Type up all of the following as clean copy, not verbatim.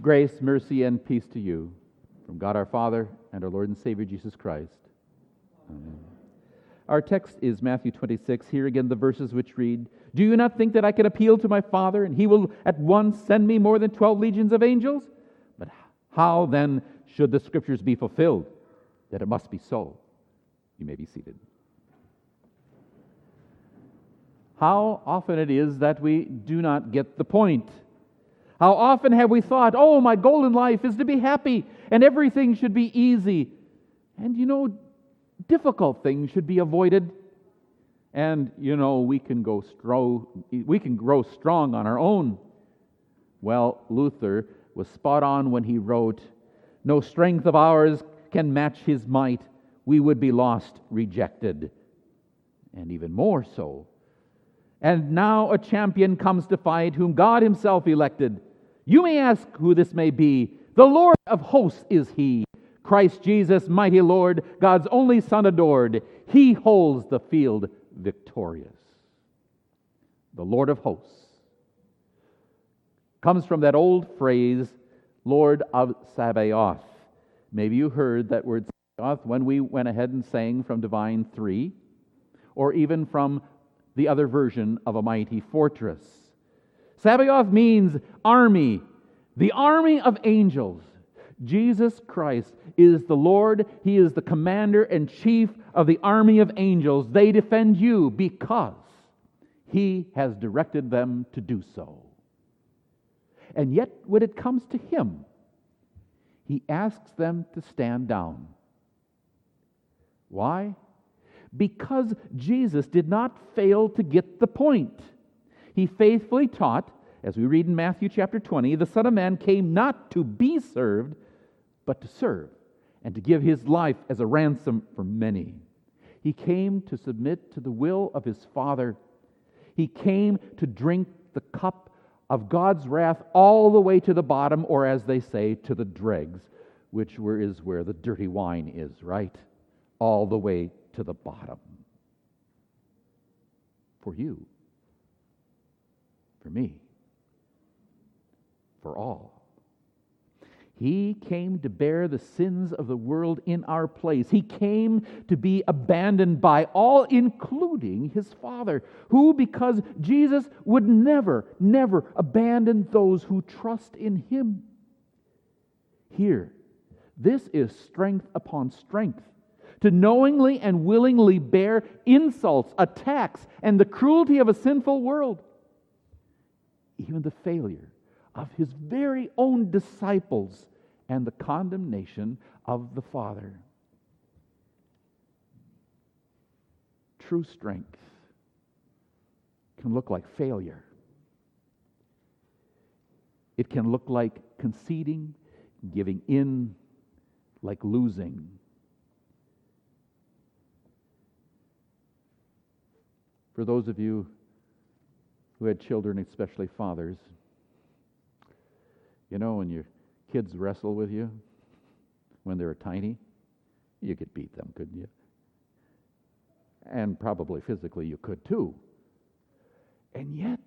Grace, mercy, and peace to you from God our Father and our Lord and Savior Jesus Christ. Amen. Our text is Matthew 26. Here again the verses which read, "Do you not think that I can appeal to my Father, and he will at once send me more than 12 legions of angels? But how then should the Scriptures be fulfilled? That it must be so." You may be seated. How often it is that we do not get the point. How often have we thought, oh, my goal in life is to be happy, and everything should be easy. And, difficult things should be avoided. And, we can grow strong on our own. Well, Luther was spot on when he wrote, "No strength of ours can match his might. We would be lost, rejected." And even more so. "And now a champion comes to fight, whom God himself elected. You may ask who this may be. The Lord of hosts is he. Christ Jesus, mighty Lord, God's only Son adored. He holds the field victorious." The Lord of hosts comes from that old phrase, Lord of Sabaoth. Maybe you heard that word Sabaoth when we went ahead and sang from Divine Three, or even from the other version of A Mighty Fortress. Sabaoth means army, the army of angels. Jesus Christ is the Lord. He is the commander and chief of the army of angels. They defend you because He has directed them to do so. And yet, when it comes to Him, He asks them to stand down. Why? Because Jesus did not fail to get the point. He faithfully taught, as we read in Matthew chapter 20, "The Son of Man came not to be served, but to serve, and to give his life as a ransom for many." He came to submit to the will of his Father. He came to drink the cup of God's wrath all the way to the bottom, or as they say, to the dregs, which is where the dirty wine is, right? All the way to the bottom. For you, for me, for all. He came to bear the sins of the world in our place. He came to be abandoned by all, including his Father, who, because Jesus would never abandon those who trust in him. Here, this is strength upon strength. To knowingly and willingly bear insults, attacks, and the cruelty of a sinful world. Even the failure of his very own disciples and the condemnation of the Father. True strength can look like failure. It can look like conceding, giving in, like losing. For those of you who had children, especially fathers, when your kids wrestle with you, when they were tiny, you could beat them, couldn't you? And probably physically you could too. And yet,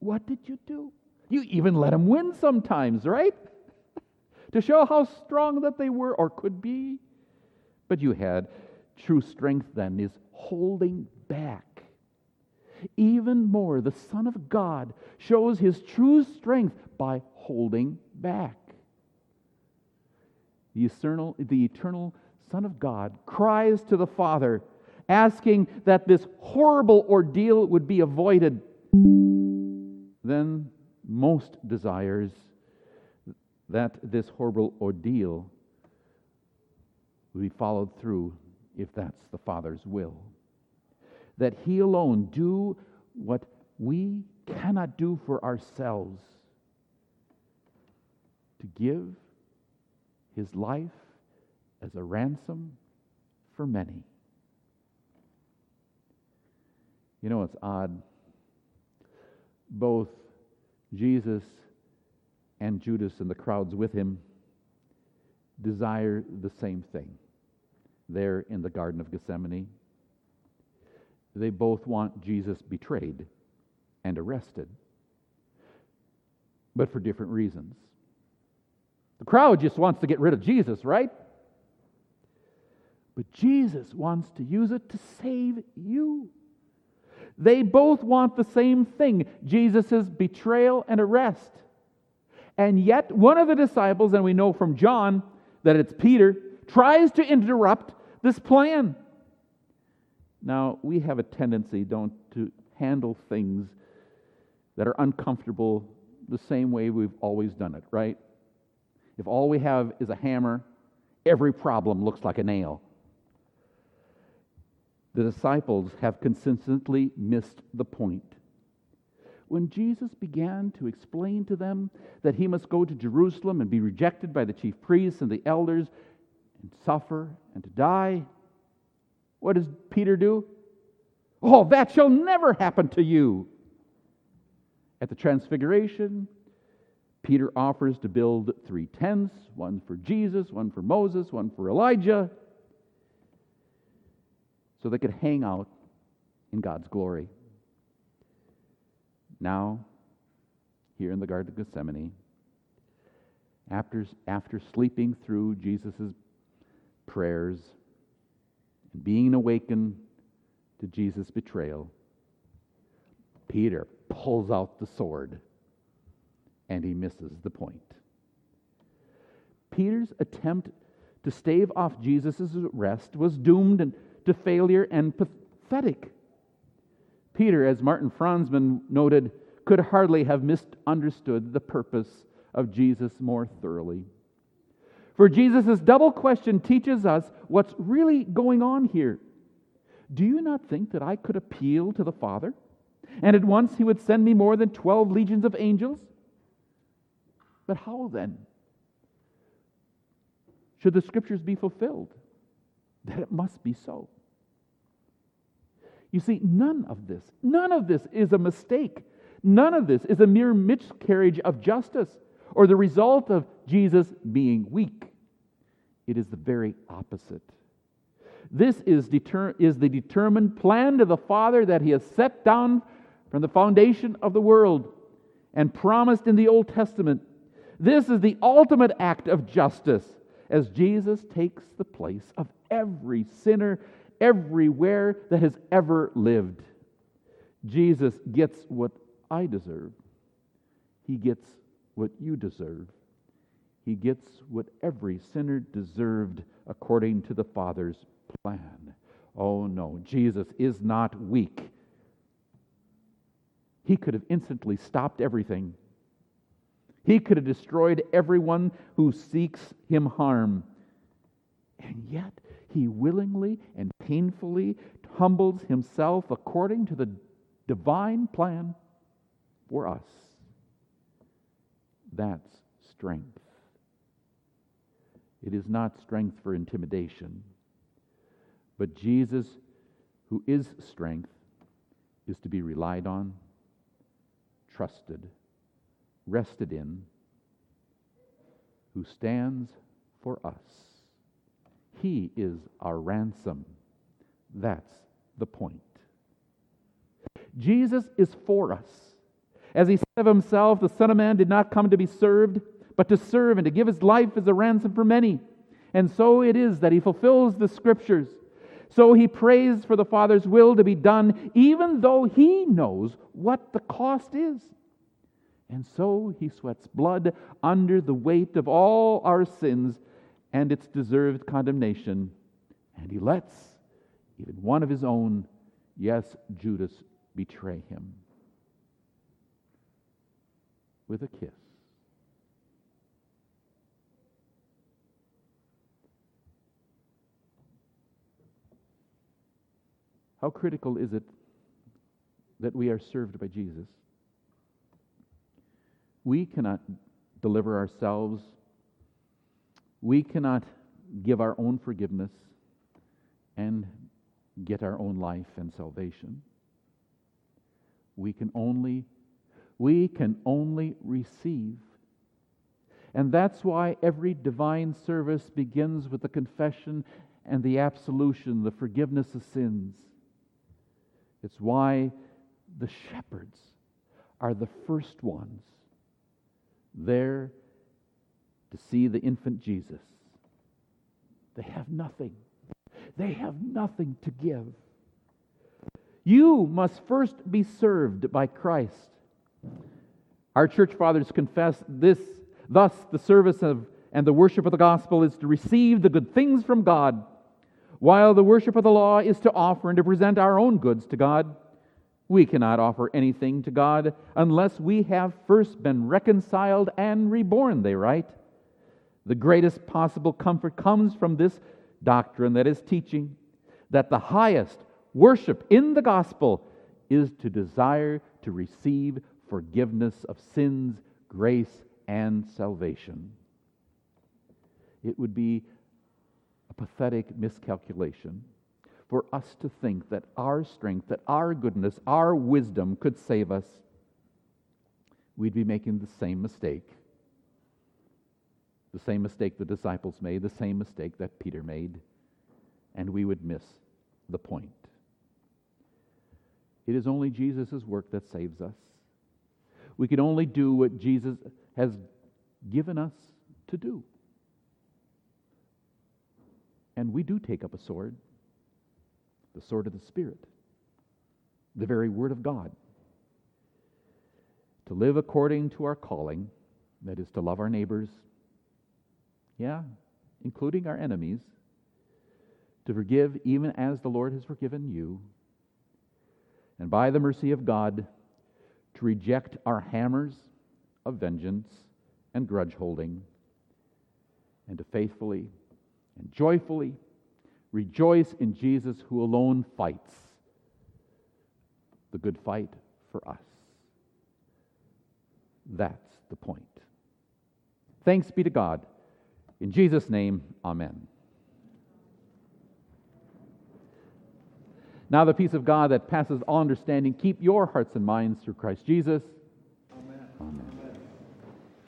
what did you do? You even let them win sometimes, right? To show how strong that they were or could be. But you had true strength then is holding back. Even more, the Son of God shows his true strength by holding back. The eternal Son of God cries to the Father, asking that this horrible ordeal would be avoided. Then most desires that this horrible ordeal will be followed through if that's the Father's will. That he alone do what we cannot do for ourselves, to give his life as a ransom for many. It's odd. Both Jesus and Judas and the crowds with him desire the same thing there in the Garden of Gethsemane. They both want Jesus betrayed and arrested, but for different reasons. The crowd just wants to get rid of Jesus, right? But Jesus wants to use it to save you. They both want the same thing, Jesus' betrayal and arrest. And yet, one of the disciples, and we know from John that it's Peter, tries to interrupt this plan. Now, we have a tendency, to handle things that are uncomfortable the same way we've always done it, right? If all we have is a hammer, every problem looks like a nail. The disciples have consistently missed the point. When Jesus began to explain to them that he must go to Jerusalem and be rejected by the chief priests and the elders and suffer and to die, what does Peter do? Oh, that shall never happen to you. At the Transfiguration, Peter offers to build three tents, one for Jesus, one for Moses, one for Elijah, so they could hang out in God's glory. Now, here in the Garden of Gethsemane, after sleeping through Jesus' prayers and being awakened to Jesus' betrayal, Peter pulls out the sword and he misses the point. Peter's attempt to stave off Jesus' arrest was doomed to failure and pathetic. Peter, as Martin Franzmann noted, could hardly have misunderstood the purpose of Jesus more thoroughly. For Jesus' double question teaches us what's really going on here. Do you not think that I could appeal to the Father, and at once he would send me more than 12 legions of angels? But how then should the Scriptures be fulfilled? That it must be so. You see, none of this is a mistake. None of this is a mere miscarriage of justice or the result of Jesus being weak. It is the very opposite. This is the determined plan of the Father that he has set down from the foundation of the world and promised in the Old Testament. This is the ultimate act of justice as Jesus takes the place of every sinner everywhere that has ever lived. Jesus gets what I deserve. He gets what you deserve. He gets what every sinner deserved according to the Father's plan. Oh no, Jesus is not weak. He could have instantly stopped everything. He could have destroyed everyone who seeks him harm. And yet, he willingly and painfully humbles himself according to the divine plan for us. That's strength. It is not strength for intimidation, but Jesus, who is strength, is to be relied on, trusted, rested in, who stands for us. He is our ransom. That's the point. Jesus is for us. As he said of himself, the Son of Man did not come to be served, but to serve and to give his life as a ransom for many. And so it is that he fulfills the Scriptures. So he prays for the Father's will to be done, even though he knows what the cost is. And so he sweats blood under the weight of all our sins and its deserved condemnation, and he lets even one of his own, yes, Judas, betray him with a kiss. How critical is it that we are served by Jesus? We cannot deliver ourselves. We cannot give our own forgiveness and get our own life and salvation. We can only receive. And that's why every divine service begins with the confession and the absolution, the forgiveness of sins. It's why the shepherds are the first ones there to to see the infant Jesus. They have nothing. They have nothing to give. You must first be served by Christ. Our church fathers confess this, thus the service of and the worship of the gospel is to receive the good things from God, while the worship of the law is to offer and to present our own goods to God. We cannot offer anything to God unless we have first been reconciled and reborn, they write. The greatest possible comfort comes from this doctrine that is teaching that the highest worship in the gospel is to desire to receive forgiveness of sins, grace, and salvation. It would be a pathetic miscalculation for us to think that our strength, that our goodness, our wisdom could save us. We'd be making the same mistake. The same mistake the disciples made, the same mistake that Peter made, and we would miss the point. It is only Jesus' work that saves us. We can only do what Jesus has given us to do. And we do take up a sword, the sword of the Spirit, the very Word of God, to live according to our calling, that is to love our neighbors, including our enemies, to forgive even as the Lord has forgiven you, and by the mercy of God, to reject our hammers of vengeance and grudge holding, and to faithfully and joyfully rejoice in Jesus who alone fights the good fight for us. That's the point. Thanks be to God. In Jesus' name, amen. Now the peace of God that passes all understanding, keep your hearts and minds through Christ Jesus.